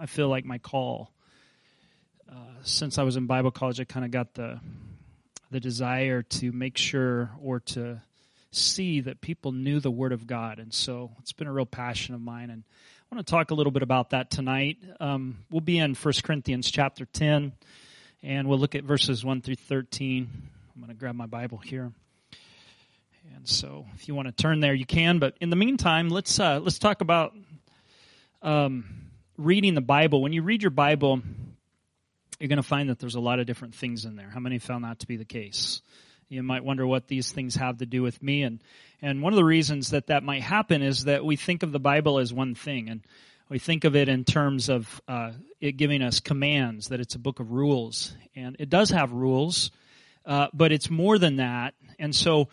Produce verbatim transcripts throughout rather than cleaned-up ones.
I feel like my call. Uh, since I was in Bible college, I kind of got the the desire to make sure or to see that people knew the Word of God, and so it's been a real passion of mine. And I want to talk a little bit about that tonight. Um, we'll be in First Corinthians chapter ten, and we'll look at verses one through thirteen. I'm going to grab my Bible here. And so if you want to turn there, you can. But in the meantime, let's uh, let's talk about um, reading the Bible. When you read your Bible, you're going to find that there's a lot of different things in there. How many found that to be the case? You might wonder what these things have to do with me. And, and one of the reasons that that might happen is that we think of the Bible as one thing. And we think of it in terms of uh, it giving us commands, that it's a book of rules. And it does have rules, uh, but it's more than that. And so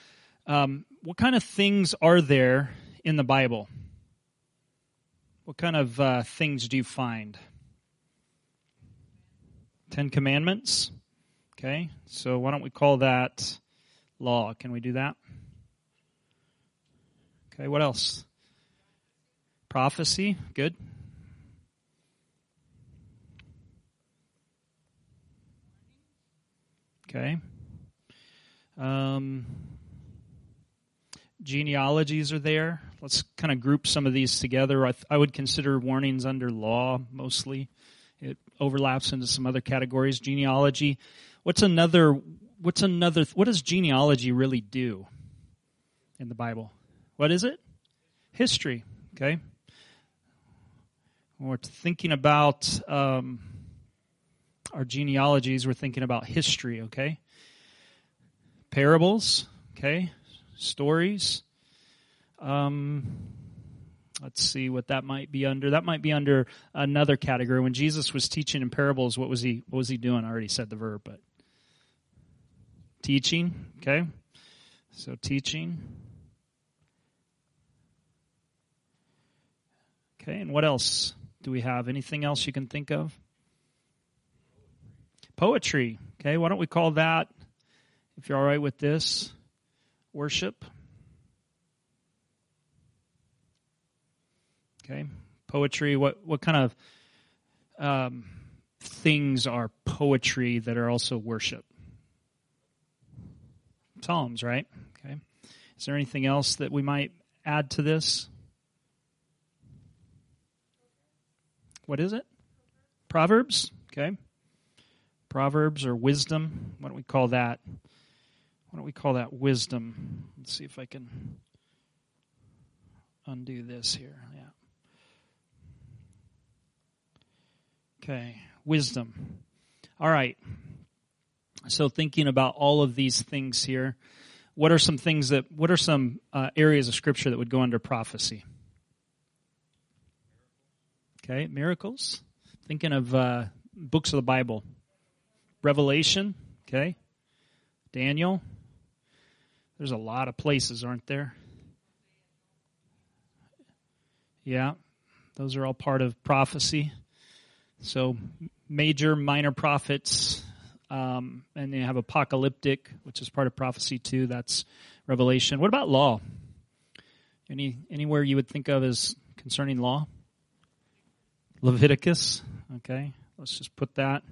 Um, what kind of things are there in the Bible? What kind of uh, things do you find? Ten Commandments. Okay, so why don't we call that law? Can we do that? Okay, what else? Prophecy. Good. Okay. Um... Genealogies are there. Let's kind of group some of these together. I, th- I would consider warnings under law mostly. It overlaps into some other categories. Genealogy. What's another? What's another? What does genealogy really do in the Bible? What is it? History. Okay. When we're thinking about um, our genealogies, we're thinking about history. Okay. Parables. Okay. Stories. Um, let's see what that might be under. That might be under another category. When Jesus was teaching in parables, what was he? What was he doing? I already said the verb, but teaching. Okay, so teaching. Okay, and what else do we have? Anything else you can think of? Poetry. Okay, why don't we call that? If you're all right with this. Worship. Okay. Poetry. What what kind of um, things are poetry that are also worship? Psalms, right? Okay. Is there anything else that we might add to this? What is it? Proverbs. Okay. Proverbs or wisdom. Why don't we call that? Why don't we call that wisdom? Let's see if I can undo this here. Yeah. Okay, wisdom. All right. So thinking about all of these things here, what are some things that? What are some uh, areas of Scripture that would go under prophecy? Okay, miracles. Thinking of uh, books of the Bible, Revelation. Okay, Daniel. There's a lot of places, aren't there? Yeah, those are all part of prophecy. So major, minor prophets, um, and they have apocalyptic, which is part of prophecy too. That's Revelation. What about law? Any anywhere you would think of as concerning law? Leviticus. Okay, let's just put that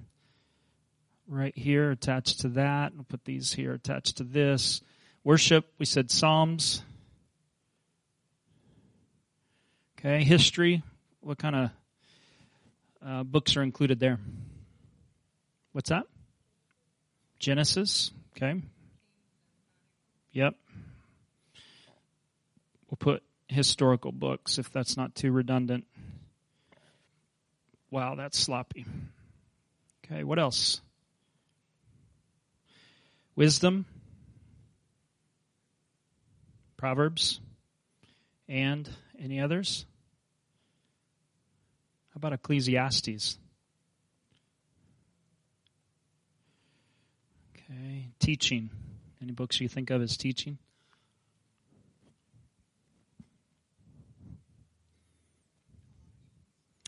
right here attached to that. We'll put these here attached to this. Worship, we said Psalms. Okay, history. What kind of uh, books are included there? What's that? Genesis. Okay. Yep. We'll put historical books if that's not too redundant. Wow, that's sloppy. Okay, what else? Wisdom. Proverbs, and any others? How about Ecclesiastes? Okay, teaching. Any books you think of as teaching?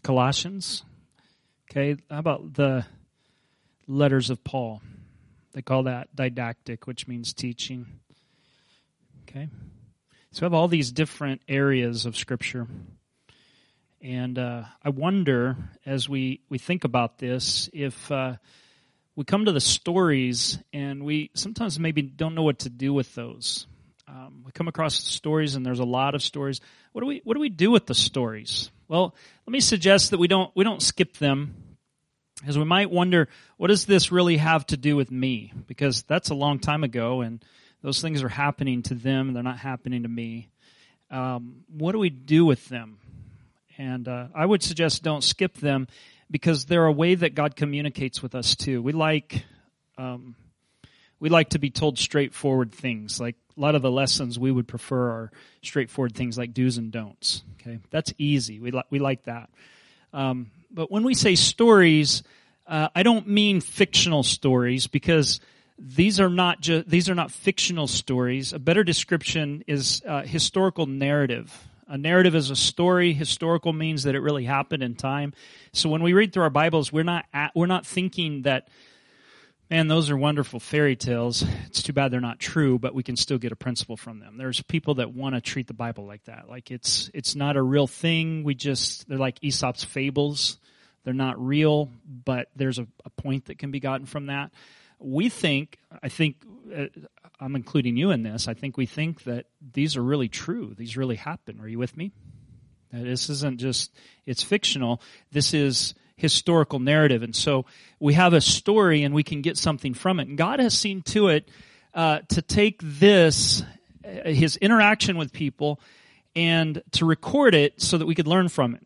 Colossians. Okay, how about the letters of Paul? They call that didactic, which means teaching. Okay, so we have all these different areas of Scripture. And uh, I wonder, as we, we think about this, if uh, we come to the stories and we sometimes maybe don't know what to do with those. Um, we come across stories, and there's a lot of stories. What do we what do we do with the stories? Well, let me suggest that we don't we don't skip them, because we might wonder, what does this really have to do with me? Because that's a long time ago, and those things are happening to them, and they're not happening to me. Um, what do we do with them? And uh, I would suggest don't skip them, because they're a way that God communicates with us too. We like um, we like to be told straightforward things. Like a lot of the lessons we would prefer are straightforward things like do's and don'ts. Okay, that's easy. We li- we like that. Um, but when we say stories, uh, I don't mean fictional stories, because these are not ju- these are not fictional stories. A better description is uh, historical narrative. A narrative is a story. Historical means that it really happened in time. So when we read through our Bibles, we're not at, we're not thinking that, man, those are wonderful fairy tales. It's too bad they're not true, but we can still get a principle from them. There's people that want to treat the Bible like that. Like it's it's not a real thing. We just they're like Aesop's fables. They're not real, but there's a, a point that can be gotten from that. We think, I think, uh, I'm including you in this, I think we think that these are really true. These really happen. Are you with me? Now, this isn't just, it's fictional. This is historical narrative. And so we have a story and we can get something from it. And God has seen to it uh, to take this, uh, his interaction with people, and to record it so that we could learn from it.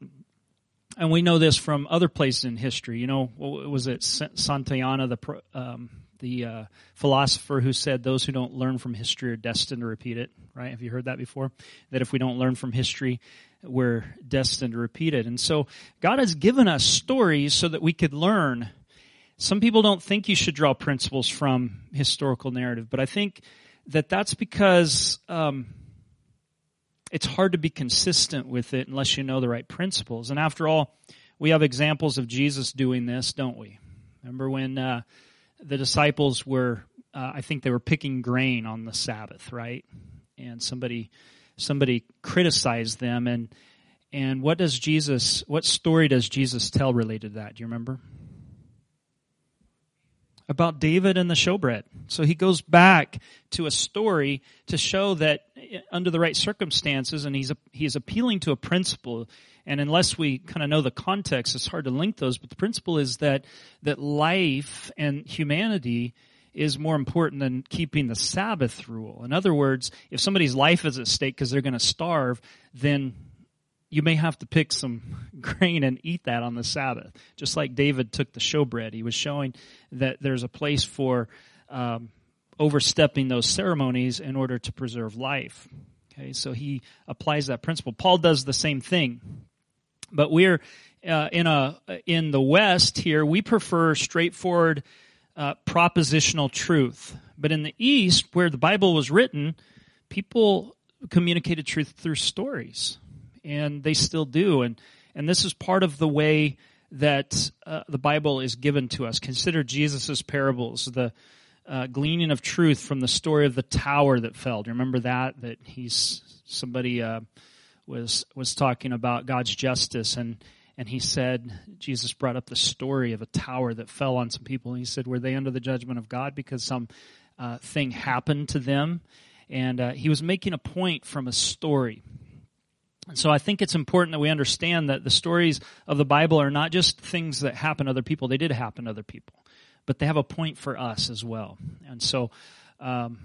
And we know this from other places in history. You know, was it Santayana, the um, the uh, philosopher, who said those who don't learn from history are destined to repeat it, right? Have you heard that before? That if we don't learn from history, we're destined to repeat it. And so God has given us stories so that we could learn. Some people don't think you should draw principles from historical narrative, but I think that that's because um, it's hard to be consistent with it unless you know the right principles. And after all, we have examples of Jesus doing this, don't we? Remember when... Uh, The disciples were, uh, I think they were picking grain on the Sabbath, right? And somebody somebody criticized them. And and what does Jesus, what story does Jesus tell related to that? Do you remember? About David and the showbread. So he goes back to a story to show that under the right circumstances, and he's he's appealing to a principle. And unless we kind of know the context, it's hard to link those. But the principle is that that life and humanity is more important than keeping the Sabbath rule. In other words, if somebody's life is at stake because they're going to starve, then you may have to pick some grain and eat that on the Sabbath. Just like David took the showbread, he was showing that there's a place for um, overstepping those ceremonies in order to preserve life. Okay, so he applies that principle. Paul does the same thing. But we're uh, in a in the West here. We prefer straightforward, uh, propositional truth. But in the East, where the Bible was written, people communicated truth through stories, and they still do. And and this is part of the way that uh, the Bible is given to us. Consider Jesus' parables, the uh, gleaning of truth from the story of the tower that fell. Do you remember that? That he's somebody. Uh, was was talking about God's justice, and and he said, Jesus brought up the story of a tower that fell on some people, and he said, were they under the judgment of God because some uh, thing happened to them? And uh, he was making a point from a story. And so I think it's important that we understand that the stories of the Bible are not just things that happen to other people. They did happen to other people, but they have a point for us as well. And so... Um,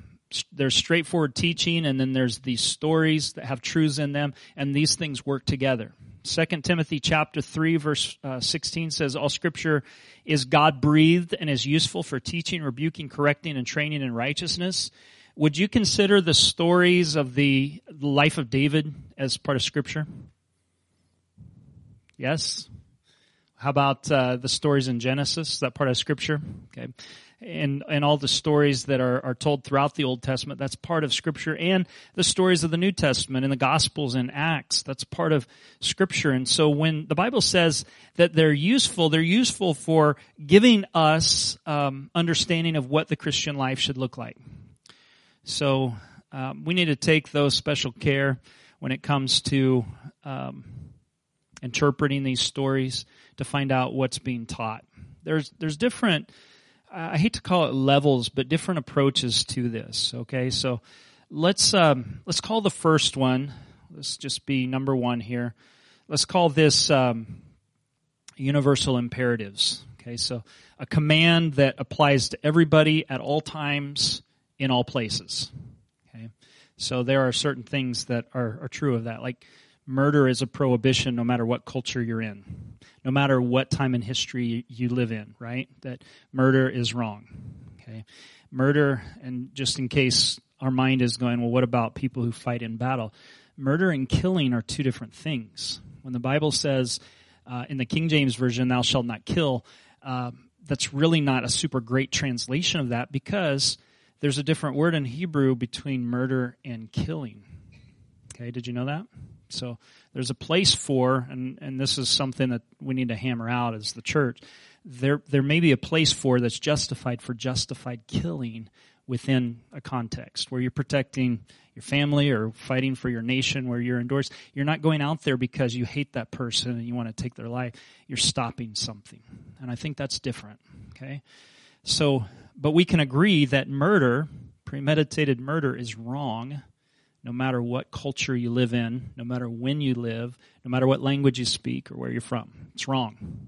There's straightforward teaching, and then there's these stories that have truths in them, and these things work together. Second Timothy chapter three, verse uh, sixteen says, all Scripture is God-breathed and is useful for teaching, rebuking, correcting, and training in righteousness. Would you consider the stories of the life of David as part of Scripture? Yes? How about uh, the stories in Genesis, that part of Scripture? Okay, and and all the stories that are, are told throughout the Old Testament, that's part of Scripture, and the stories of the New Testament and the Gospels and Acts, that's part of Scripture. And so when the Bible says that they're useful, they're useful for giving us um, understanding of what the Christian life should look like. So um, we need to take those special care when it comes to um, interpreting these stories to find out what's being taught. There's there's different, I hate to call it levels, but different approaches to this. Okay, so let's um, let's call the first one. Let's just be number one here. Let's call this um, universal imperatives. Okay, so a command that applies to everybody at all times in all places. Okay, so there are certain things that are, are true of that, like murder is a prohibition no matter what culture you're in, no matter what time in history you live in, right? That murder is wrong, okay? Murder, and just in case our mind is going, well, what about people who fight in battle? Murder and killing are two different things. When the Bible says uh, in the King James Version, thou shalt not kill, uh, that's really not a super great translation of that because there's a different word in Hebrew between murder and killing. Okay, did you know that? So there's a place for, and, and this is something that we need to hammer out as the church, there there may be a place for that's justified for justified killing within a context where you're protecting your family or fighting for your nation, where you're endorsed. You're not going out there because you hate that person and you want to take their life. You're stopping something, and I think that's different, okay? So, but we can agree that murder, premeditated murder, is wrong, no matter what culture you live in, no matter when you live, no matter what language you speak or where you're from. It's wrong,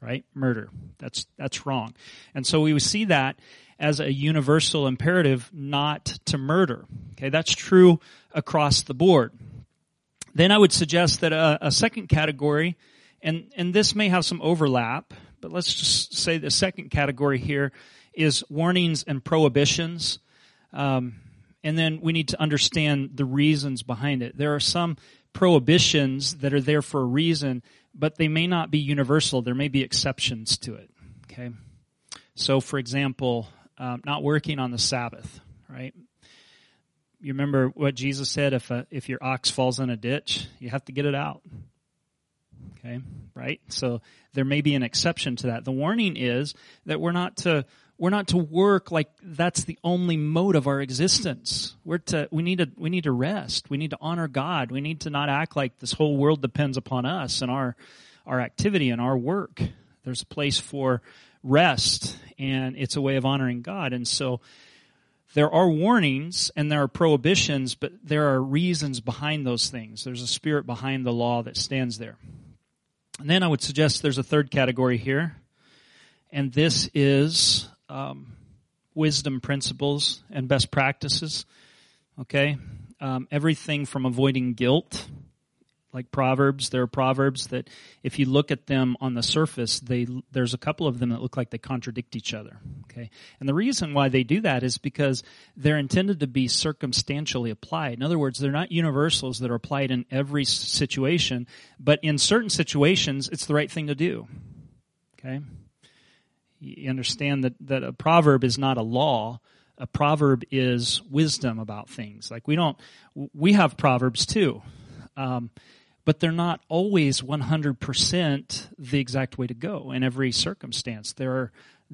right? Murder, that's that's wrong. And so we see that as a universal imperative not to murder. Okay, that's true across the board. Then I would suggest that a, a second category, and, and this may have some overlap, but let's just say the second category here is warnings and prohibitions. Um And then we need to understand the reasons behind it. There are some prohibitions that are there for a reason, but they may not be universal. There may be exceptions to it, okay? So, for example, um, not working on the Sabbath, right? You remember what Jesus said, if a, if your ox falls in a ditch, you have to get it out, okay? Right? So there may be an exception to that. The warning is that we're not to... We're not to work like that's the only mode of our existence. We're to we need to we need to rest. We need to honor God. We need to not act like this whole world depends upon us and our our activity and our work. There's a place for rest, and it's a way of honoring God. And so there are warnings and there are prohibitions, but there are reasons behind those things. There's a spirit behind the law that stands there. And then I would suggest there's a third category here, and this is Um, wisdom principles and best practices, okay? Um, everything from avoiding guilt, like Proverbs. There are Proverbs that if you look at them on the surface, they there's a couple of them that look like they contradict each other, okay? And the reason why they do that is because they're intended to be circumstantially applied. In other words, they're not universals that are applied in every situation, but in certain situations, it's the right thing to do, okay? You understand that, that a proverb is not a law. A proverb is wisdom about things. Like we don't, we have proverbs too, um, but they're not always one hundred percent the exact way to go in every circumstance. There are,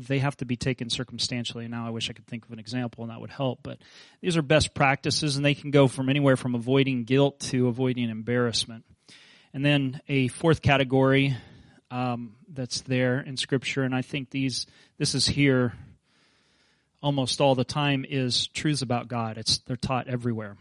they have to be taken circumstantially. Now I wish I could think of an example and that would help, but these are best practices and they can go from anywhere from avoiding guilt to avoiding embarrassment. And then a fourth category Um, that's there in Scripture, and I think these this is here almost all the time, is truths about God. It's they're taught everywhere.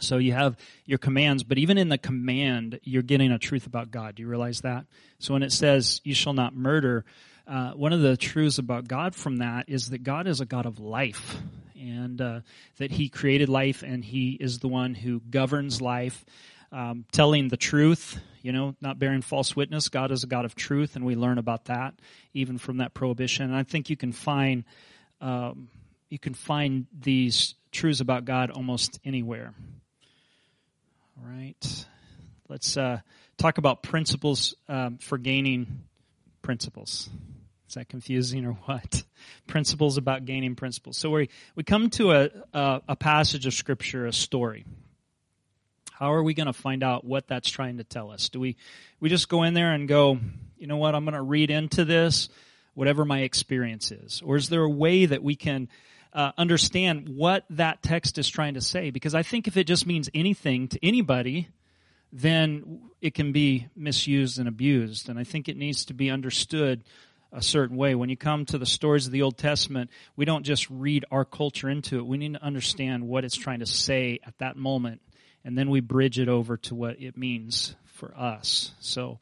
So you have your commands, but even in the command, you're getting a truth about God. Do you realize that? So when it says, you shall not murder, uh, one of the truths about God from that is that God is a God of life, and uh, that He created life, and He is the one who governs life. Um, telling the truth, you know, not bearing false witness. God is a God of truth, and we learn about that even from that prohibition. And I think you can find um, you can find these truths about God almost anywhere. All right, let's uh, talk about principles um, for gaining principles. Is that confusing or what? Principles about gaining principles. So we we come to a, a, a passage of Scripture, a story. How are we going to find out what that's trying to tell us? Do we we just go in there and go, you know what, I'm going to read into this, whatever my experience is? Or is there a way that we can uh, understand what that text is trying to say? Because I think if it just means anything to anybody, then it can be misused and abused. And I think it needs to be understood a certain way. When you come to the stories of the Old Testament, we don't just read our culture into it. We need to understand what it's trying to say at that moment, and then we bridge it over to what it means for us. So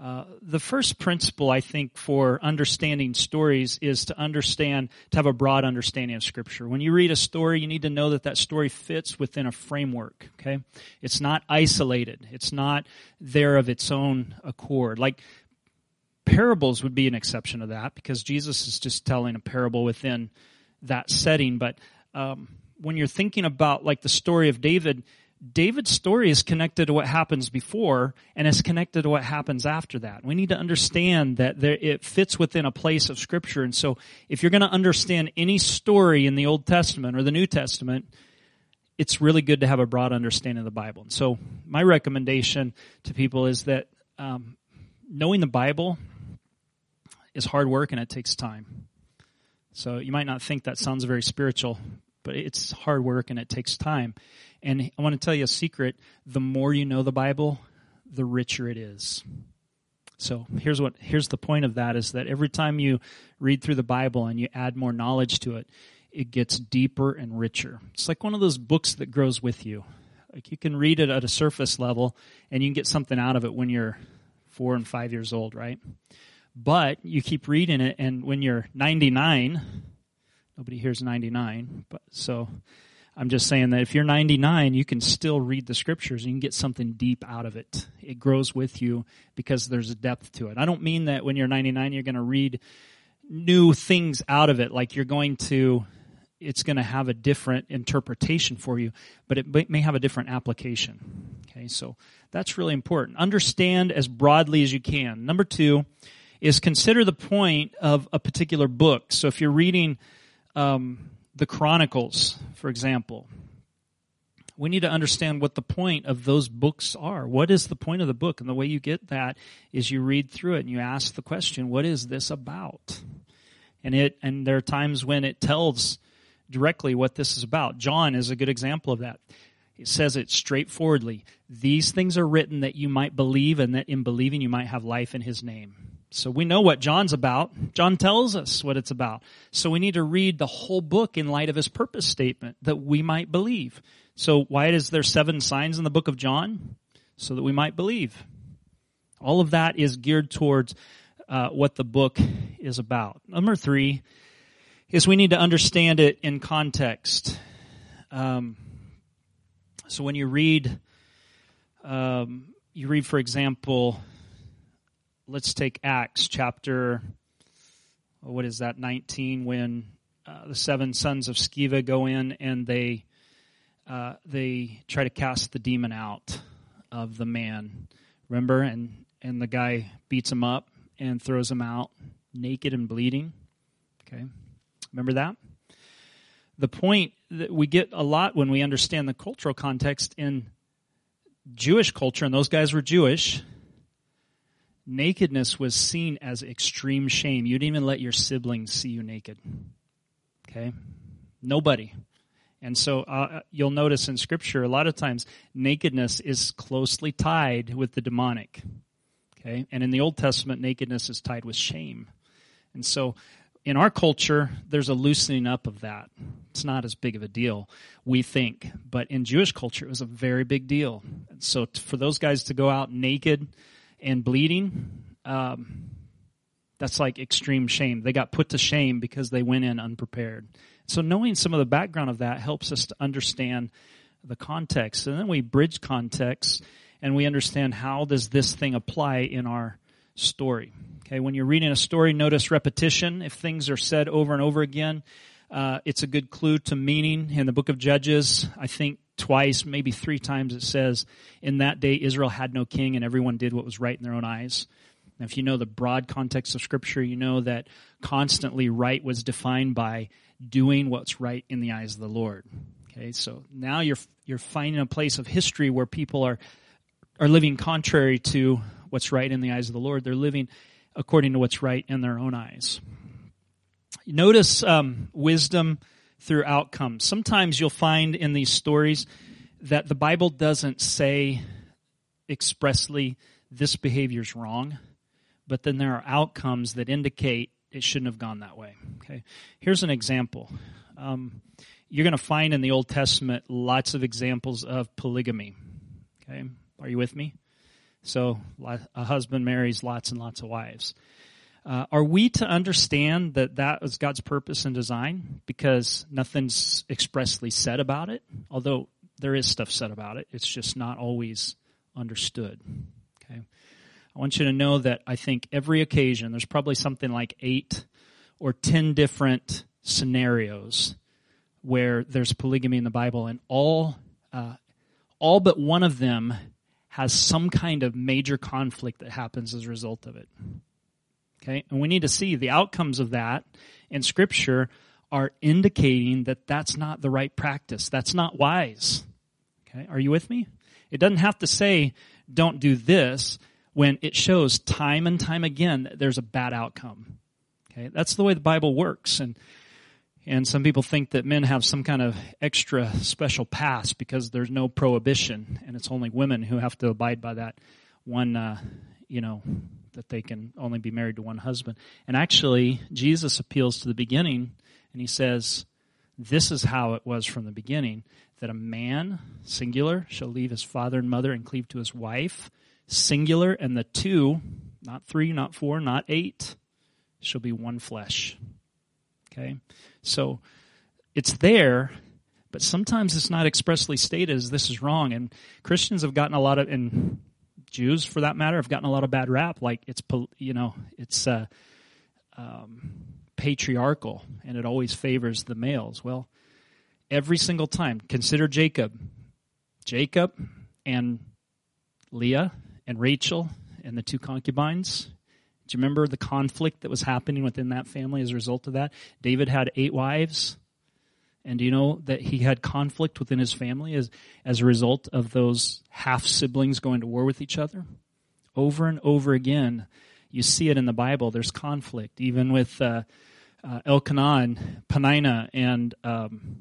uh, the first principle, I think, for understanding stories is to understand, to have a broad understanding of Scripture. When you read a story, you need to know that that story fits within a framework, okay? It's not isolated. It's not there of its own accord. Like, parables would be an exception to that because Jesus is just telling a parable within that setting. But um, when you're thinking about like the story of David, David's story is connected to what happens before and it's connected to what happens after that. We need to understand that there, it fits within a place of Scripture. And so if you're going to understand any story in the Old Testament or the New Testament, it's really good to have a broad understanding of the Bible. And so my recommendation to people is that um, knowing the Bible is hard work and it takes time. So you might not think that sounds very spiritual, but it's hard work and it takes time. And I want to tell you a secret. The more you know the Bible, the richer it is. So here's what here's the point of that is that every time you read through the Bible and you add more knowledge to it, it gets deeper and richer. It's like one of those books that grows with you. Like you can read it at a surface level and you can get something out of it when you're four and five years old, right? But you keep reading it, and when you're ninety-nine, nobody hears ninety-nine, but so I'm just saying that if you're ninety-nine, you can still read the Scriptures, and you can get something deep out of it. It grows with you because there's a depth to it. I don't mean that when you're ninety-nine, you're going to read new things out of it, like you're going to, it's going to have a different interpretation for you, but it may have a different application. Okay, so that's really important. Understand as broadly as you can. Number two is consider the point of a particular book. So if you're reading um, the Chronicles, for example, we need to understand what the point of those books are. What is the point of the book? And the way you get that is you read through it and you ask the question, what is this about? And it and there are times when it tells directly what this is about. John is a good example of that. It says it straightforwardly. These things are written that you might believe, and that in believing you might have life in his name. So we know what John's about. John tells us what it's about. So we need to read the whole book in light of his purpose statement, that we might believe. So why is there seven signs in the book of John? So that we might believe. All of that is geared towards uh, what the book is about. Number three is we need to understand it in context. Um, so when you read, um, you read, for example, let's take Acts chapter, what is that, nineteen, when uh, the seven sons of Sceva go in and they uh, they try to cast the demon out of the man. Remember? And, and the guy beats him up and throws him out naked and bleeding. Okay. Remember that? The point that we get a lot when we understand the cultural context in Jewish culture, and those guys were Jewish, nakedness was seen as extreme shame. You didn't even let your siblings see you naked. Okay? Nobody. And so uh, you'll notice in Scripture a lot of times nakedness is closely tied with the demonic. Okay? And in the Old Testament, nakedness is tied with shame. And so in our culture, there's a loosening up of that. It's not as big of a deal, we think. But in Jewish culture, it was a very big deal. And so t- for those guys to go out naked and bleeding, um, that's like extreme shame. They got put to shame because they went in unprepared. So knowing some of the background of that helps us to understand the context. And then we bridge context, and we understand how does this thing apply in our story. Okay, when you're reading a story, notice repetition. If things are said over and over again, uh, it's a good clue to meaning. In the book of Judges, I think twice, maybe three times it says, in that day Israel had no king and everyone did what was right in their own eyes. Now, if you know the broad context of Scripture, you know that constantly right was defined by doing what's right in the eyes of the Lord. Okay, so now you're you're finding a place of history where people are are living contrary to what's right in the eyes of the Lord. They're living according to what's right in their own eyes. Notice um, wisdom through outcomes. Sometimes you'll find in these stories that the Bible doesn't say expressly this behavior's wrong, but then there are outcomes that indicate it shouldn't have gone that way. Okay, here's an example. Um, you're going to find in the Old Testament lots of examples of polygamy. Okay, are you with me? So a husband marries lots and lots of wives. Uh, are we to understand that that was God's purpose and design because nothing's expressly said about it? Although there is stuff said about it, it's just not always understood. Okay, I want you to know that I think every occasion, there's probably something like eight or ten different scenarios where there's polygamy in the Bible, and all, uh, all but one of them has some kind of major conflict that happens as a result of it. Okay? And we need to see the outcomes of that in Scripture are indicating that that's not the right practice. That's not wise. Okay? Are you with me? It doesn't have to say, don't do this, when it shows time and time again that there's a bad outcome. Okay? That's the way the Bible works. And And some people think that men have some kind of extra special pass because there's no prohibition, and it's only women who have to abide by that one, uh, you know, that they can only be married to one husband. And actually, Jesus appeals to the beginning, and he says, this is how it was from the beginning, that a man, singular, shall leave his father and mother and cleave to his wife, singular, and the two, not three, not four, not eight, shall be one flesh. Okay, so it's there, but sometimes it's not expressly stated as this is wrong. And Christians have gotten a lot of, and Jews for that matter, have gotten a lot of bad rap. Like it's, you know, it's uh, um, patriarchal, and it always favors the males. Well, every single time, consider Jacob, Jacob and Leah and Rachel and the two concubines. Do you remember the conflict that was happening within that family as a result of that? David had eight wives, and do you know that he had conflict within his family as, as a result of those half-siblings going to war with each other? Over and over again, you see it in the Bible. There's conflict, even with uh, uh, Elkanah and Penina and um,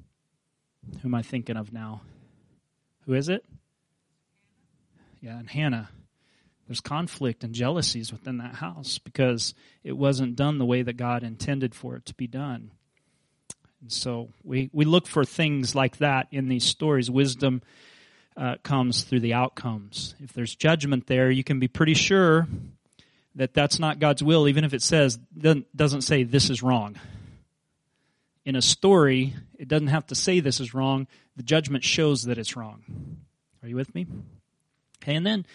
who am I thinking of now? Who is it? Yeah, and Hannah. There's conflict and jealousies within that house because it wasn't done the way that God intended for it to be done. And so we, we look for things like that in these stories. Wisdom uh, comes through the outcomes. If there's judgment there, you can be pretty sure that that's not God's will, even if it says doesn't say this is wrong. In a story, it doesn't have to say this is wrong. The judgment shows that it's wrong. Are you with me? Okay, and then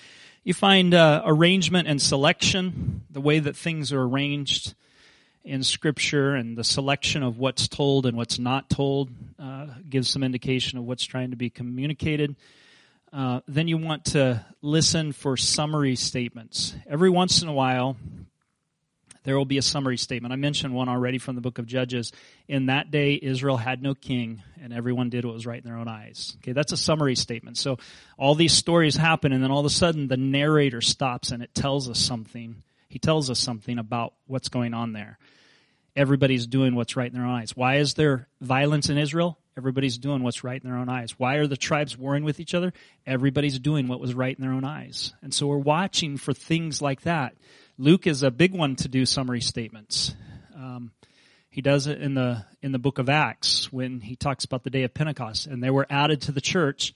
you find uh, arrangement and selection, the way that things are arranged in Scripture and the selection of what's told and what's not told uh, gives some indication of what's trying to be communicated. Uh, then you want to listen for summary statements. Every once in a while, there will be a summary statement. I mentioned one already from the book of Judges. In that day, Israel had no king, and everyone did what was right in their own eyes. Okay, that's a summary statement. So all these stories happen, and then all of a sudden the narrator stops, and it tells us something. He tells us something about what's going on there. Everybody's doing what's right in their own eyes. Why is there violence in Israel? Everybody's doing what's right in their own eyes. Why are the tribes warring with each other? Everybody's doing what was right in their own eyes. And so we're watching for things like that. Luke is a big one to do summary statements. Um, he does it in the in the book of Acts when he talks about the day of Pentecost. And there were added to the church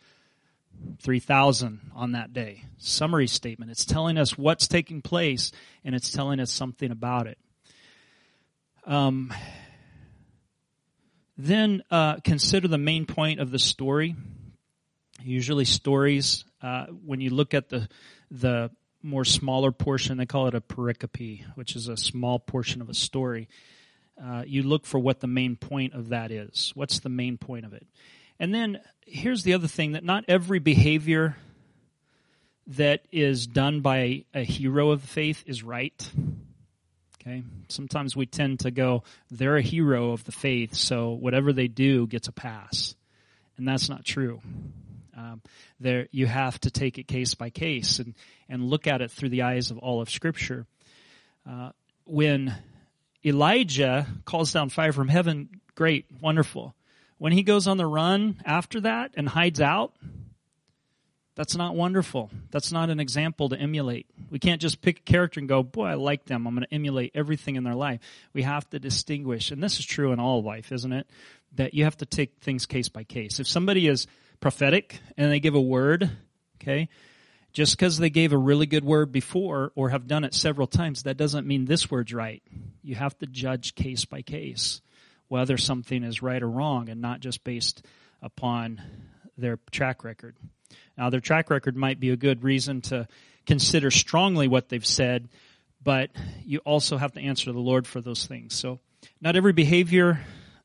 three thousand on that day. Summary statement. It's telling us what's taking place, and it's telling us something about it. Um, then uh, consider the main point of the story. Usually stories, uh, when you look at the the... more smaller portion, they call it a pericope, which is a small portion of a story. Uh, you look for what the main point of that is. What's the main point of it? And then here's the other thing, that not every behavior that is done by a hero of the faith is right. Okay? Sometimes we tend to go, they're a hero of the faith, so whatever they do gets a pass. And that's not true. Um, there, you have to take it case by case and, and look at it through the eyes of all of Scripture. Uh, when Elijah calls down fire from heaven, great, wonderful. When he goes on the run after that and hides out, that's not wonderful. That's not an example to emulate. We can't just pick a character and go, boy, I like them. I'm going to emulate everything in their life. We have to distinguish, and this is true in all life, isn't it, that you have to take things case by case. If somebody is prophetic and they give a word, okay, just because they gave a really good word before or have done it several times, that doesn't mean this word's right. You have to judge case by case whether something is right or wrong and not just based upon their track record. Now, their track record might be a good reason to consider strongly what they've said, but you also have to answer to the Lord for those things. So not every behavior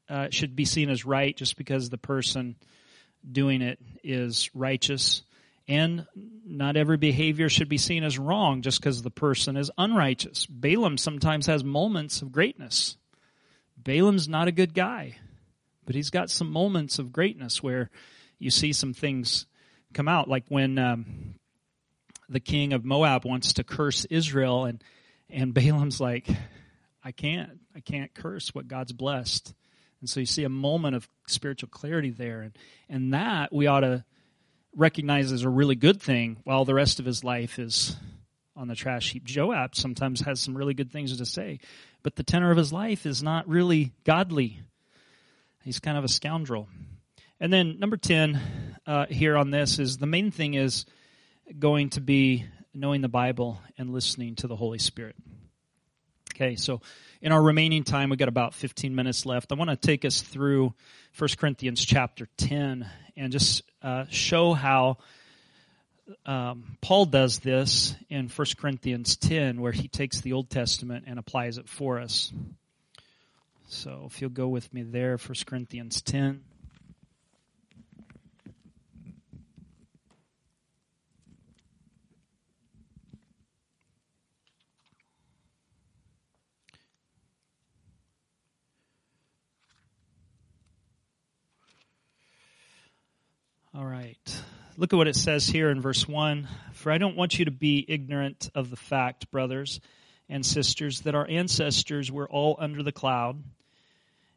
uh, should be seen as right just because the person doing it is righteous, and not every behavior should be seen as wrong just because the person is unrighteous. Balaam sometimes has moments of greatness. Balaam's not a good guy, but he's got some moments of greatness where you see some things come out, like when um, the king of Moab wants to curse Israel, and and Balaam's like, I can't, I can't curse what God's blessed. And so you see a moment of spiritual clarity there, and and that we ought to recognize as a really good thing, while the rest of his life is on the trash heap. Joab sometimes has some really good things to say, but the tenor of his life is not really godly. He's kind of a scoundrel. And then number ten uh, here on this is the main thing is going to be knowing the Bible and listening to the Holy Spirit. Okay, so in our remaining time, we've got about fifteen minutes left. I want to take us through First Corinthians chapter ten and just uh, show how um, Paul does this in First Corinthians ten, where he takes the Old Testament and applies it for us. So if you'll go with me there, First Corinthians ten. All right, look at what it says here in verse one. For I don't want you to be ignorant of the fact, brothers and sisters, that our ancestors were all under the cloud,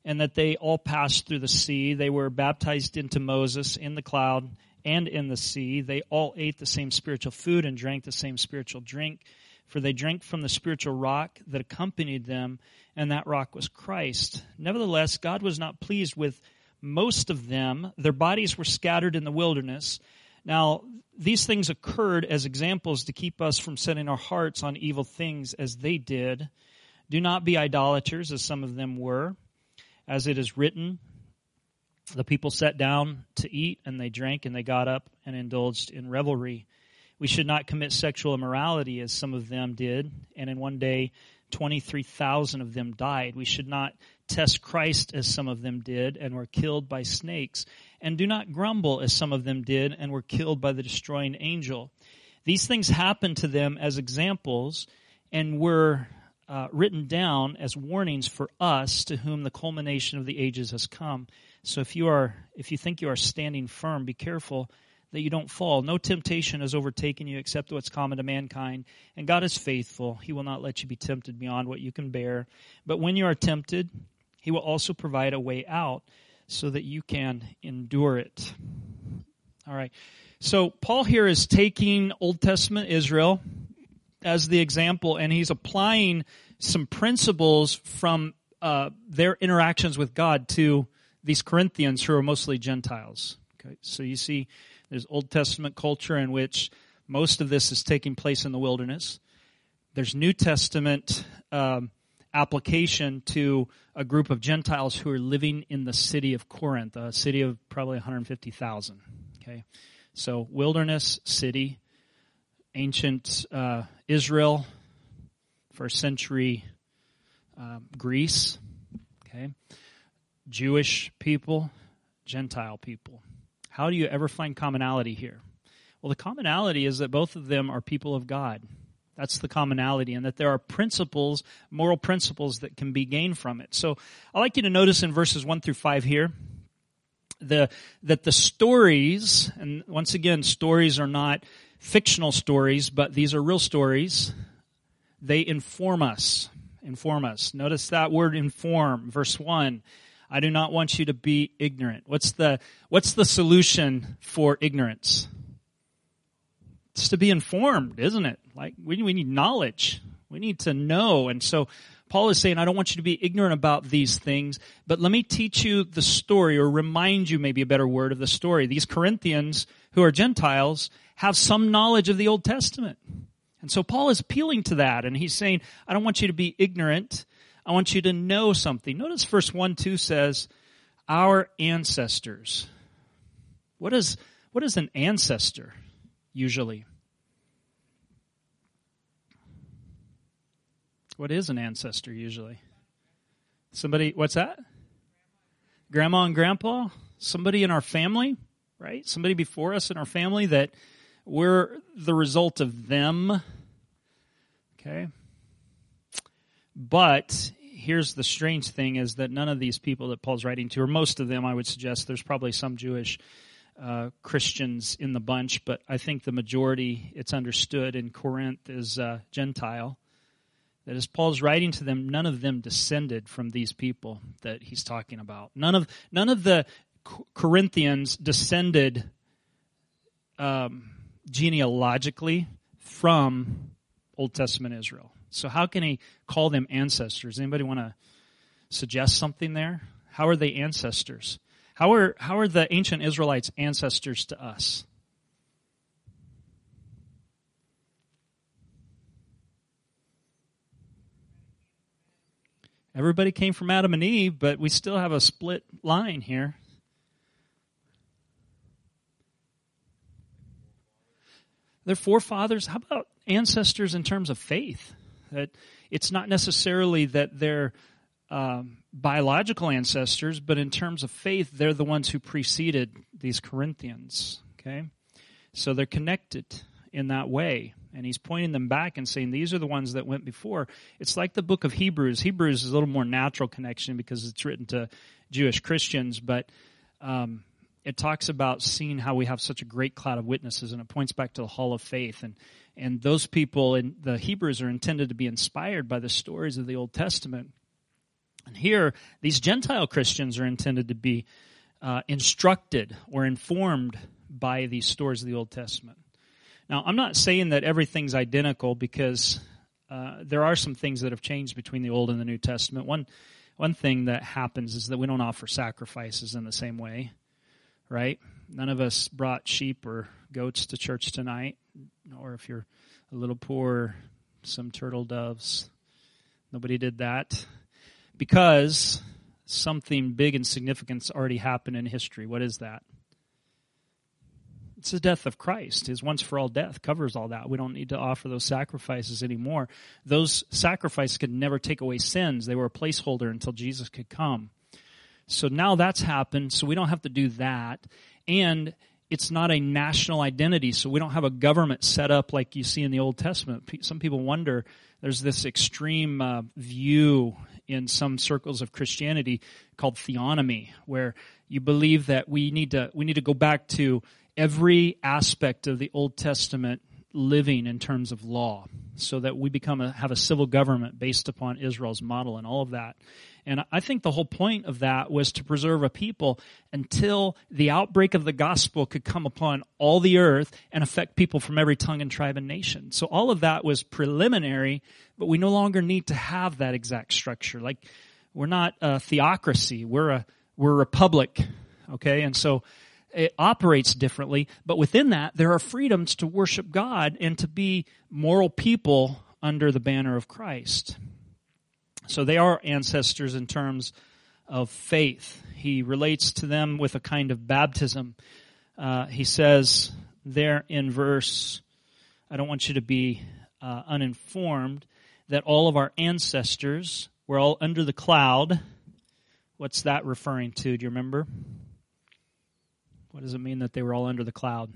and that they all passed through the sea. They were baptized into Moses in the cloud and in the sea. They all ate the same spiritual food and drank the same spiritual drink, for they drank from the spiritual rock that accompanied them, and that rock was Christ. Nevertheless, God was not pleased with most of them. Their bodies were scattered in the wilderness. Now, these things occurred as examples to keep us from setting our hearts on evil things as they did. Do not be idolaters, as some of them were. As it is written, the people sat down to eat, and they drank, and they got up and indulged in revelry. We should not commit sexual immorality, as some of them did, and in one day twenty-three thousand of them died. We should not test Christ, as some of them did, and were killed by snakes. And do not grumble, as some of them did, and were killed by the destroying angel. These things happened to them as examples, and were uh, written down as warnings for us, to whom the culmination of the ages has come. So if you are, if you think you are standing firm, be careful that you don't fall. No temptation has overtaken you except what's common to mankind. And God is faithful. He will not let you be tempted beyond what you can bear. But when you are tempted, He will also provide a way out so that you can endure it. All right. So Paul here is taking Old Testament Israel as the example, and he's applying some principles from uh, their interactions with God to these Corinthians, who are mostly Gentiles. Okay. So you see, there's Old Testament culture in which most of this is taking place in the wilderness. There's New Testament um, application to a group of Gentiles who are living in the city of Corinth, a city of probably one hundred fifty thousand. Okay, so wilderness, city, ancient uh, Israel, first century uh, Greece, okay, Jewish people, Gentile people. How do you ever find commonality here? Well, the commonality is that both of them are people of God. That's the commonality, and that there are principles, moral principles that can be gained from it. So I'd like you to notice in verses one through five here the that the stories, and once again, stories are not fictional stories, but these are real stories. They inform us, inform us. Notice that word inform, verse one. I do not want you to be ignorant. What's the what's the solution for ignorance? It's to be informed, isn't it? Like we, we need knowledge. We need to know. And so Paul is saying, I don't want you to be ignorant about these things, but let me teach you the story, or remind you, maybe a better word, of the story. These Corinthians, who are Gentiles, have some knowledge of the Old Testament. And so Paul is appealing to that, and he's saying, I don't want you to be ignorant. I want you to know something. Notice verse one, two says, our ancestors. What is, what is an ancestor? Usually. What is an ancestor usually? Somebody, what's that? Grandma and grandpa? Somebody in our family, right? Somebody before us in our family that we're the result of them. Okay? But here's the strange thing, is that none of these people that Paul's writing to, or most of them, I would suggest, there's probably some Jewish Uh, Christians in the bunch, but I think the majority, it's understood in Corinth, is uh, Gentile. That as Paul's writing to them, none of them descended from these people that he's talking about. None of none of the Corinthians descended um, genealogically from Old Testament Israel. So how can he call them ancestors? Anybody want to suggest something there? How are they ancestors? How are how are the ancient Israelites ancestors to us? Everybody came from Adam and Eve, but we still have a split line here. Their forefathers. How about ancestors in terms of faith? That it's not necessarily that they're Um, biological ancestors, but in terms of faith, they're the ones who preceded these Corinthians, okay? So they're connected in that way, and he's pointing them back and saying, these are the ones that went before. It's like the book of Hebrews. Hebrews is a little more natural connection because it's written to Jewish Christians, but um, it talks about seeing how we have such a great cloud of witnesses, and it points back to the hall of faith, and and those people, and the Hebrews, are intended to be inspired by the stories of the Old Testament. And here, these Gentile Christians are intended to be uh, instructed or informed by these stories of the Old Testament. Now, I'm not saying that everything's identical, because uh, there are some things that have changed between the Old and the New Testament. One one thing that happens is that we don't offer sacrifices in the same way, right? None of us brought sheep or goats to church tonight, or if you're a little poor, some turtle doves. Nobody did that. Because something big and significant's already happened in history. What is that? It's the death of Christ. His once-for-all death covers all that. We don't need to offer those sacrifices anymore. Those sacrifices could never take away sins. They were a placeholder until Jesus could come. So now that's happened, so we don't have to do that. And it's not a national identity, so we don't have a government set up like you see in the Old Testament. Some people wonder, there's this extreme uh, view in some circles of Christianity called theonomy, where you believe that we need to we need to go back to every aspect of the Old Testament living in terms of law, so that we become a, have a civil government based upon Israel's model and all of that. And I think the whole point of that was to preserve a people until the outbreak of the gospel could come upon all the earth and affect people from every tongue and tribe and nation. So all of that was preliminary, but we no longer need to have that exact structure. Like, we're not a theocracy, we're a we're a republic, okay? And so it operates differently, but within that, there are freedoms to worship God and to be moral people under the banner of Christ. So they are ancestors in terms of faith. He relates to them with a kind of baptism. Uh, he says there in verse, I don't want you to be uh, uninformed, that all of our ancestors were all under the cloud. What's that referring to? Do you remember? What does it mean that they were all under the cloud?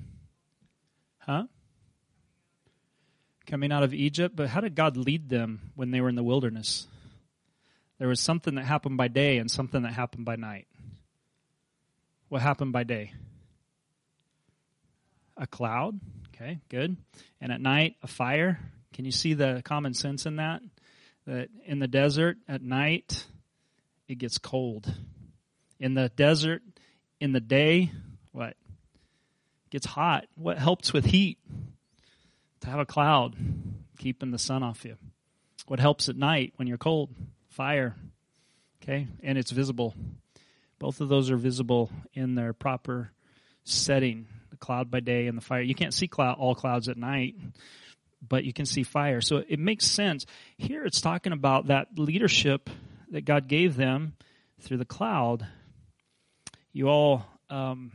Huh? Coming out of Egypt. But how did God lead them when they were in the wilderness? There was something that happened by day and something that happened by night. What happened by day? A cloud. Okay, good. And at night, a fire. Can you see the common sense in that? That in the desert, at night, it gets cold. In the desert, in the day, what? It gets hot. What helps with heat? To have a cloud, keeping the sun off you. What helps at night when you're cold? Fire. Okay, and it's visible. Both of those are visible in their proper setting. The cloud by day and the fire. You can't see cloud, all clouds at night, but you can see fire. So it makes sense. Here it's talking about that leadership that God gave them through the cloud. You all, um,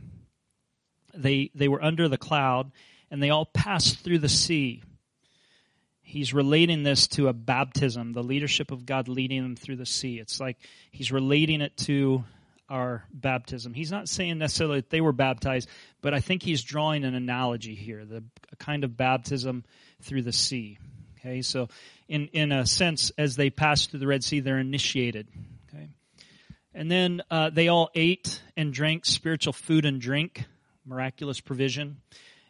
they they were under the cloud, and they all passed through the sea. He's relating this to a baptism, the leadership of God leading them through the sea. It's like he's relating it to our baptism. He's not saying necessarily that they were baptized, but I think he's drawing an analogy here, the a kind of baptism through the sea. Okay, so in, in a sense, as they pass through the Red Sea, they're initiated. Okay, and then uh, they all ate and drank spiritual food and drink, miraculous provision.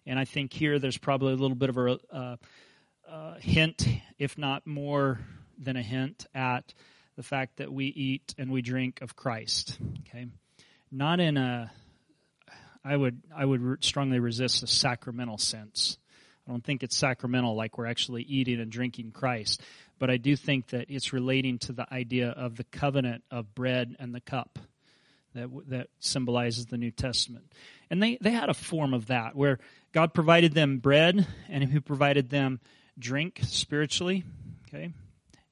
And I think here there's probably a little bit of a uh, uh, hint, if not more than a hint, at the fact that we eat and we drink of Christ, okay? Not in a, I would I would strongly resist a sacramental sense. I don't think it's sacramental, like we're actually eating and drinking Christ. But I do think that it's relating to the idea of the covenant of bread and the cup that that symbolizes the New Testament. And they, they had a form of that, where God provided them bread, and he provided them drink spiritually, okay?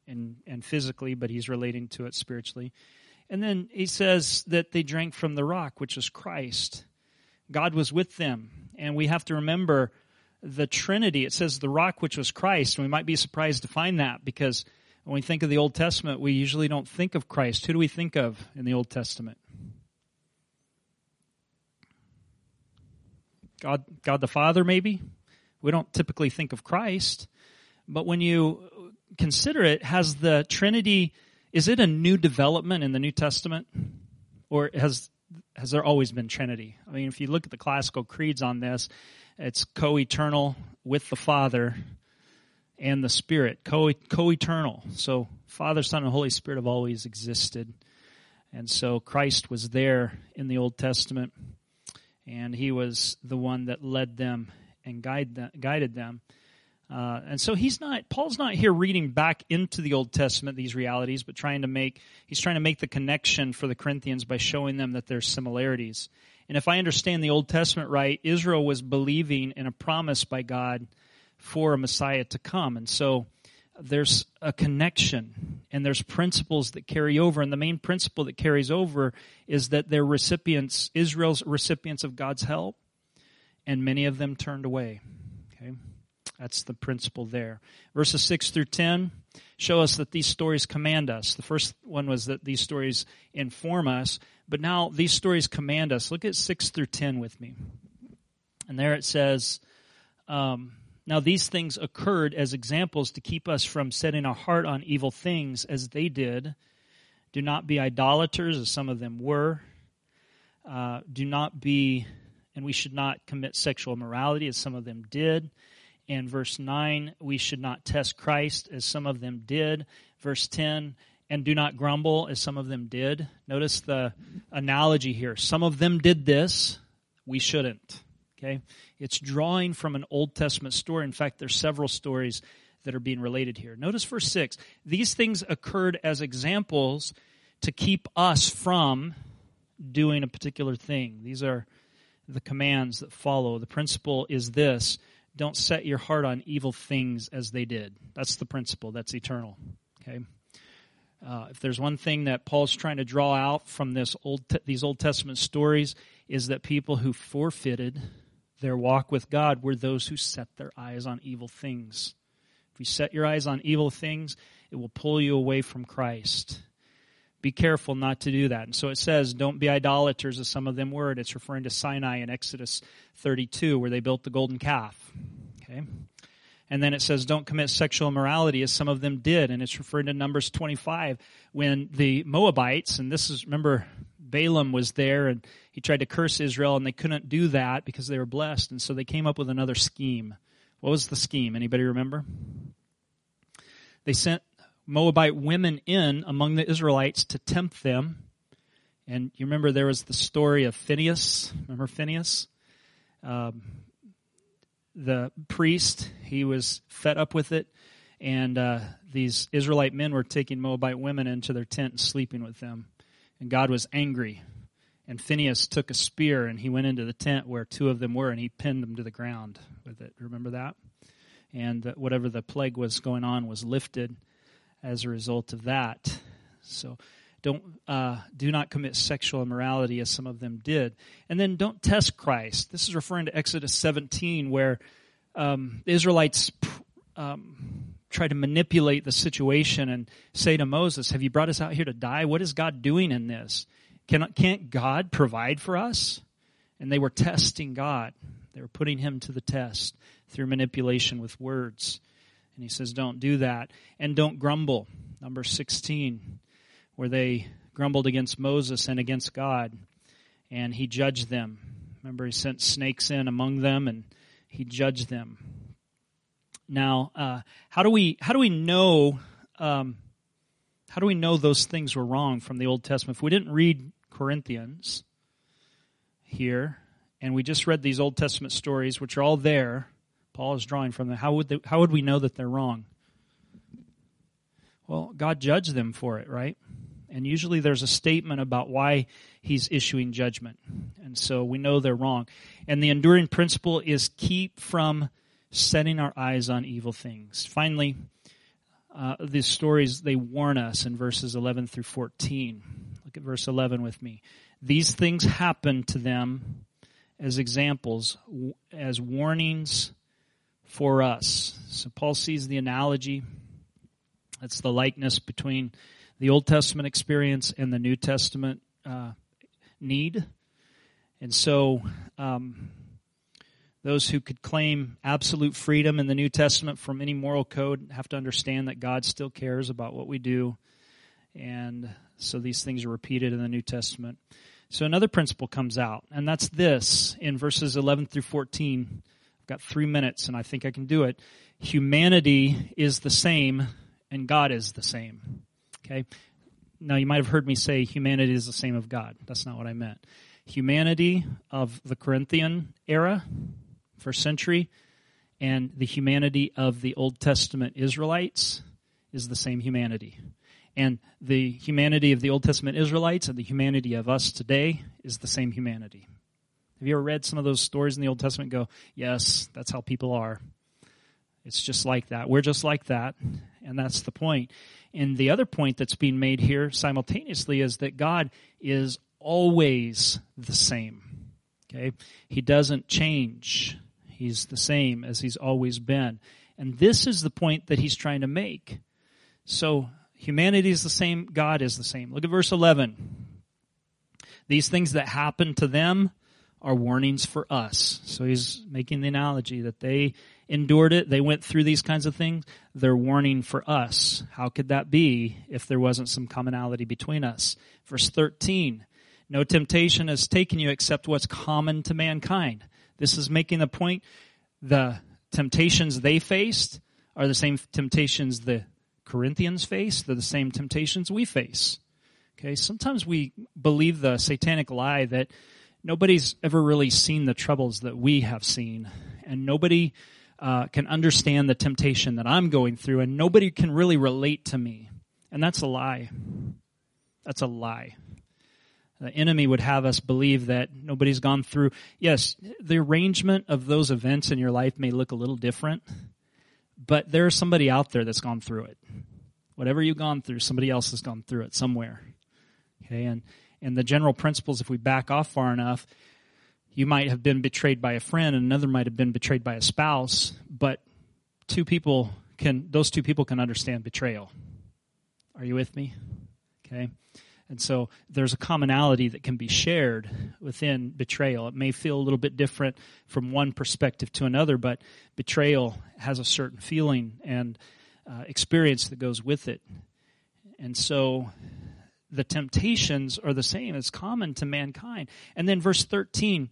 And, and physically, but he's relating to it spiritually. And then he says that they drank from the rock, which is Christ. God was with them. And we have to remember the Trinity. It says the rock, which was Christ. And we might be surprised to find that, because when we think of the Old Testament, we usually don't think of Christ. Who do we think of in the Old Testament? God, God the Father, maybe? We don't typically think of Christ. But when you consider it, has the Trinity, is it a new development in the New Testament? Or has has there always been Trinity? I mean, if you look at the classical creeds on this, it's co-eternal with the Father and the Spirit, co- co-eternal. So Father, Son, and Holy Spirit have always existed. And so Christ was there in the Old Testament, and he was the one that led them and guide them, guided them. Uh, and so he's not, Paul's not here reading back into the Old Testament these realities, but trying to make, he's trying to make the connection for the Corinthians by showing them that there's similarities. And if I understand the Old Testament right, Israel was believing in a promise by God for a Messiah to come. And so there's a connection, and there's principles that carry over. And the main principle that carries over is that they're recipients, Israel's recipients of God's help, and many of them turned away. Okay? That's the principle there. Verses six through ten show us that these stories command us. The first one was that these stories inform us, but now these stories command us. Look at six through ten with me. And there it says, um, now these things occurred as examples to keep us from setting our heart on evil things as they did. Do not be idolaters, as some of them were. Uh, do not be, and we should not commit sexual immorality, as some of them did. And verse nine, we should not test Christ, as some of them did. Verse ten, and do not grumble, as some of them did. Notice the analogy here. Some of them did this, we shouldn't. Okay, it's drawing from an Old Testament story. In fact, there's several stories that are being related here. Notice verse six, these things occurred as examples to keep us from doing a particular thing. These are the commands that follow. The principle is this. Don't set your heart on evil things as they did. That's the principle. That's eternal. Okay. Uh, if there's one thing that Paul's trying to draw out from this old these Old Testament stories, is that people who forfeited their walk with God were those who set their eyes on evil things. If you set your eyes on evil things, it will pull you away from Christ. Be careful not to do that. And so it says, don't be idolaters, as some of them were. It's referring to Sinai in Exodus thirty-two, where they built the golden calf. Okay. And then it says, don't commit sexual immorality, as some of them did. And it's referring to Numbers twenty-five, when the Moabites, and this is, remember, Balaam was there, and he tried to curse Israel, and they couldn't do that because they were blessed. And so they came up with another scheme. What was the scheme? Anybody remember? They sent Moabite women in among the Israelites to tempt them. And you remember there was the story of Phinehas. Remember Phinehas? Um, the priest, he was fed up with it. And uh, these Israelite men were taking Moabite women into their tent and sleeping with them. And God was angry. And Phinehas took a spear and he went into the tent where two of them were, and he pinned them to the ground with it. Remember that? And uh, whatever the plague was going on was lifted as a result of that. So don't uh, do not commit sexual immorality, as some of them did. And then don't test Christ. This is referring to Exodus seventeen, where um, the Israelites um, try to manipulate the situation and say to Moses, have you brought us out here to die? What is God doing in this? Can, can't God provide for us? And they were testing God. They were putting him to the test through manipulation with words. And he says, don't do that. And don't grumble. Number sixteen, where they grumbled against Moses and against God, and he judged them. Remember, he sent snakes in among them, and he judged them. Now, uh, how do we how do we know um, how do we know those things were wrong from the Old Testament? If we didn't read Corinthians here, and we just read these Old Testament stories, which are all there, Paul is drawing from them. How would they, how would we know that they're wrong? Well, God judged them for it, right? And usually there's a statement about why he's issuing judgment. And so we know they're wrong. And the enduring principle is keep from setting our eyes on evil things. Finally, uh, these stories, they warn us in verses eleven through fourteen. Look at verse eleven with me. These things happened to them as examples, as warnings for us. So Paul sees the analogy. That's the likeness between the Old Testament experience and the New Testament uh, need. And so um, those who could claim absolute freedom in the New Testament from any moral code have to understand that God still cares about what we do. And so these things are repeated in the New Testament. So another principle comes out, and that's this in verses eleven through fourteen. Got three minutes, and I think I can do it. Humanity is the same, and God is the same. Okay? Now, you might have heard me say humanity is the same of God. That's not what I meant. Humanity of the Corinthian era, first century, and the humanity of the Old Testament Israelites is the same humanity. And the humanity of the Old Testament Israelites and the humanity of us today is the same humanity. Have you ever read some of those stories in the Old Testament and go, yes, that's how people are. It's just like that. We're just like that. And that's the point. And the other point that's being made here simultaneously is that God is always the same. Okay? He doesn't change. He's the same as he's always been. And this is the point that he's trying to make. So humanity is the same. God is the same. Look at verse eleven. These things that happen to them are warnings for us. So he's making the analogy that they endured it. They went through these kinds of things. They're warning for us. How could that be if there wasn't some commonality between us? Verse thirteen, no temptation has taken you except what's common to mankind. This is making the point the temptations they faced are the same temptations the Corinthians faced. They're the same temptations we face. Okay, sometimes we believe the satanic lie that nobody's ever really seen the troubles that we have seen, and nobody uh, can understand the temptation that I'm going through, and nobody can really relate to me. And that's a lie. That's a lie. The enemy would have us believe that nobody's gone through. Yes, the arrangement of those events in your life may look a little different, but there's somebody out there that's gone through it. Whatever you've gone through, somebody else has gone through it somewhere. Okay, and And the general principles, if we back off far enough, you might have been betrayed by a friend, and another might have been betrayed by a spouse, but two people can, those two people can understand betrayal. Are you with me? okay? And so there's a commonality that can be shared within betrayal. It may feel a little bit different from one perspective to another, but betrayal has a certain feeling and uh, experience that goes with it. And so the temptations are the same. It's common to mankind. And then verse thirteen,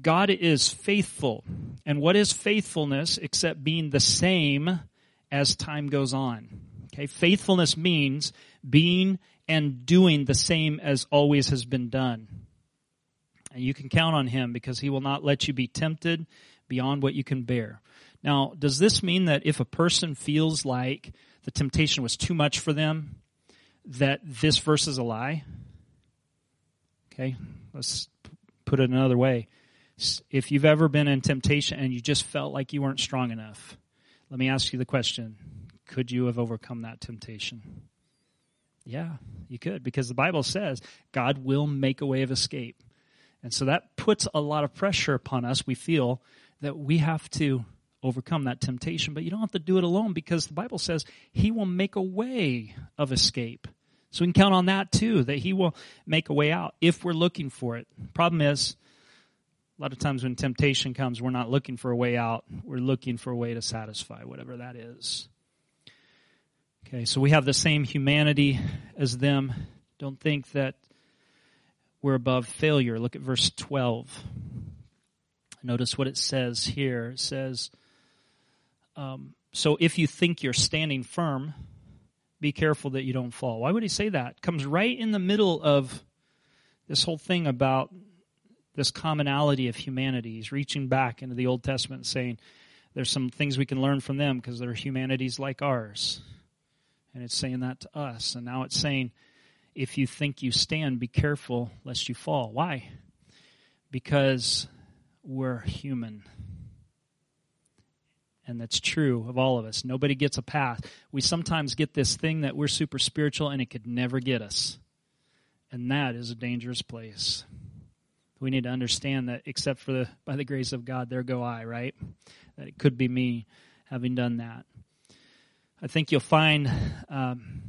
God is faithful. And what is faithfulness except being the same as time goes on? Okay, faithfulness means being and doing the same as always has been done. And you can count on him because he will not let you be tempted beyond what you can bear. Now, does this mean that if a person feels like the temptation was too much for them, that this verse is a lie? Okay, let's put it another way. If you've ever been in temptation and you just felt like you weren't strong enough, let me ask you the question, could you have overcome that temptation? Yeah, you could, because the Bible says God will make a way of escape. And so that puts a lot of pressure upon us. We feel that we have to overcome that temptation, but you don't have to do it alone because the Bible says he will make a way of escape. So we can count on that too, that he will make a way out if we're looking for it. Problem is, a lot of times when temptation comes, we're not looking for a way out. We're looking for a way to satisfy whatever that is. Okay, so we have the same humanity as them. Don't think that we're above failure. Look at verse twelve. Notice what it says here. It says, um, so if you think you're standing firm, be careful that you don't fall. Why would he say that? It comes right in the middle of this whole thing about this commonality of humanity. He's reaching back into the Old Testament saying there's some things we can learn from them because their humanity's like ours. And it's saying that to us. And now it's saying, if you think you stand, be careful lest you fall. Why? Because we're human. And that's true of all of us. Nobody gets a pass. We sometimes get this thing that we're super spiritual and it could never get us. And that is a dangerous place. We need to understand that except for the by the grace of God, there go I, right? That it could be me having done that. I think you'll find um,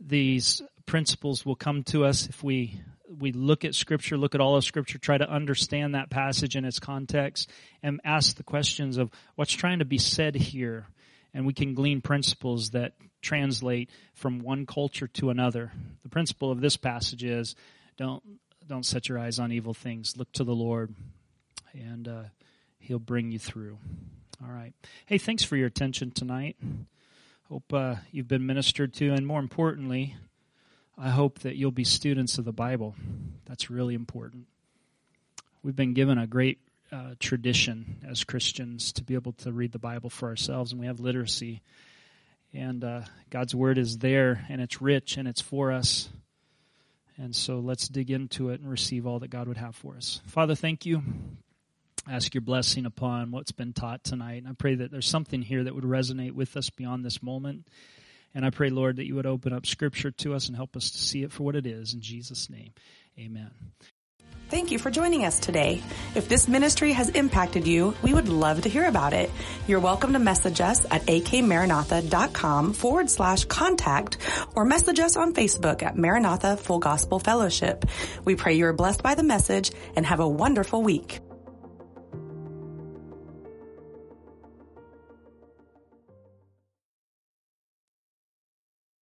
these principles will come to us if we we look at Scripture, look at all of Scripture, try to understand that passage in its context, and ask the questions of what's trying to be said here. And we can glean principles that translate from one culture to another. The principle of this passage is don't... Don't set your eyes on evil things. Look to the Lord, and uh, he'll bring you through. All right. Hey, thanks for your attention tonight. Hope uh, you've been ministered to, and more importantly, I hope that you'll be students of the Bible. That's really important. We've been given a great uh, tradition as Christians to be able to read the Bible for ourselves, and we have literacy. And uh, God's Word is there, and it's rich, and it's for us. And so let's dig into it and receive all that God would have for us. Father, thank you. I ask your blessing upon what's been taught tonight. And I pray that there's something here that would resonate with us beyond this moment. And I pray, Lord, that you would open up Scripture to us and help us to see it for what it is. In Jesus' name, amen. Thank you for joining us today. If this ministry has impacted you, we would love to hear about it. You're welcome to message us at akmaranatha.com forward slash contact or message us on Facebook at Maranatha Full Gospel Fellowship. We pray you are blessed by the message and have a wonderful week.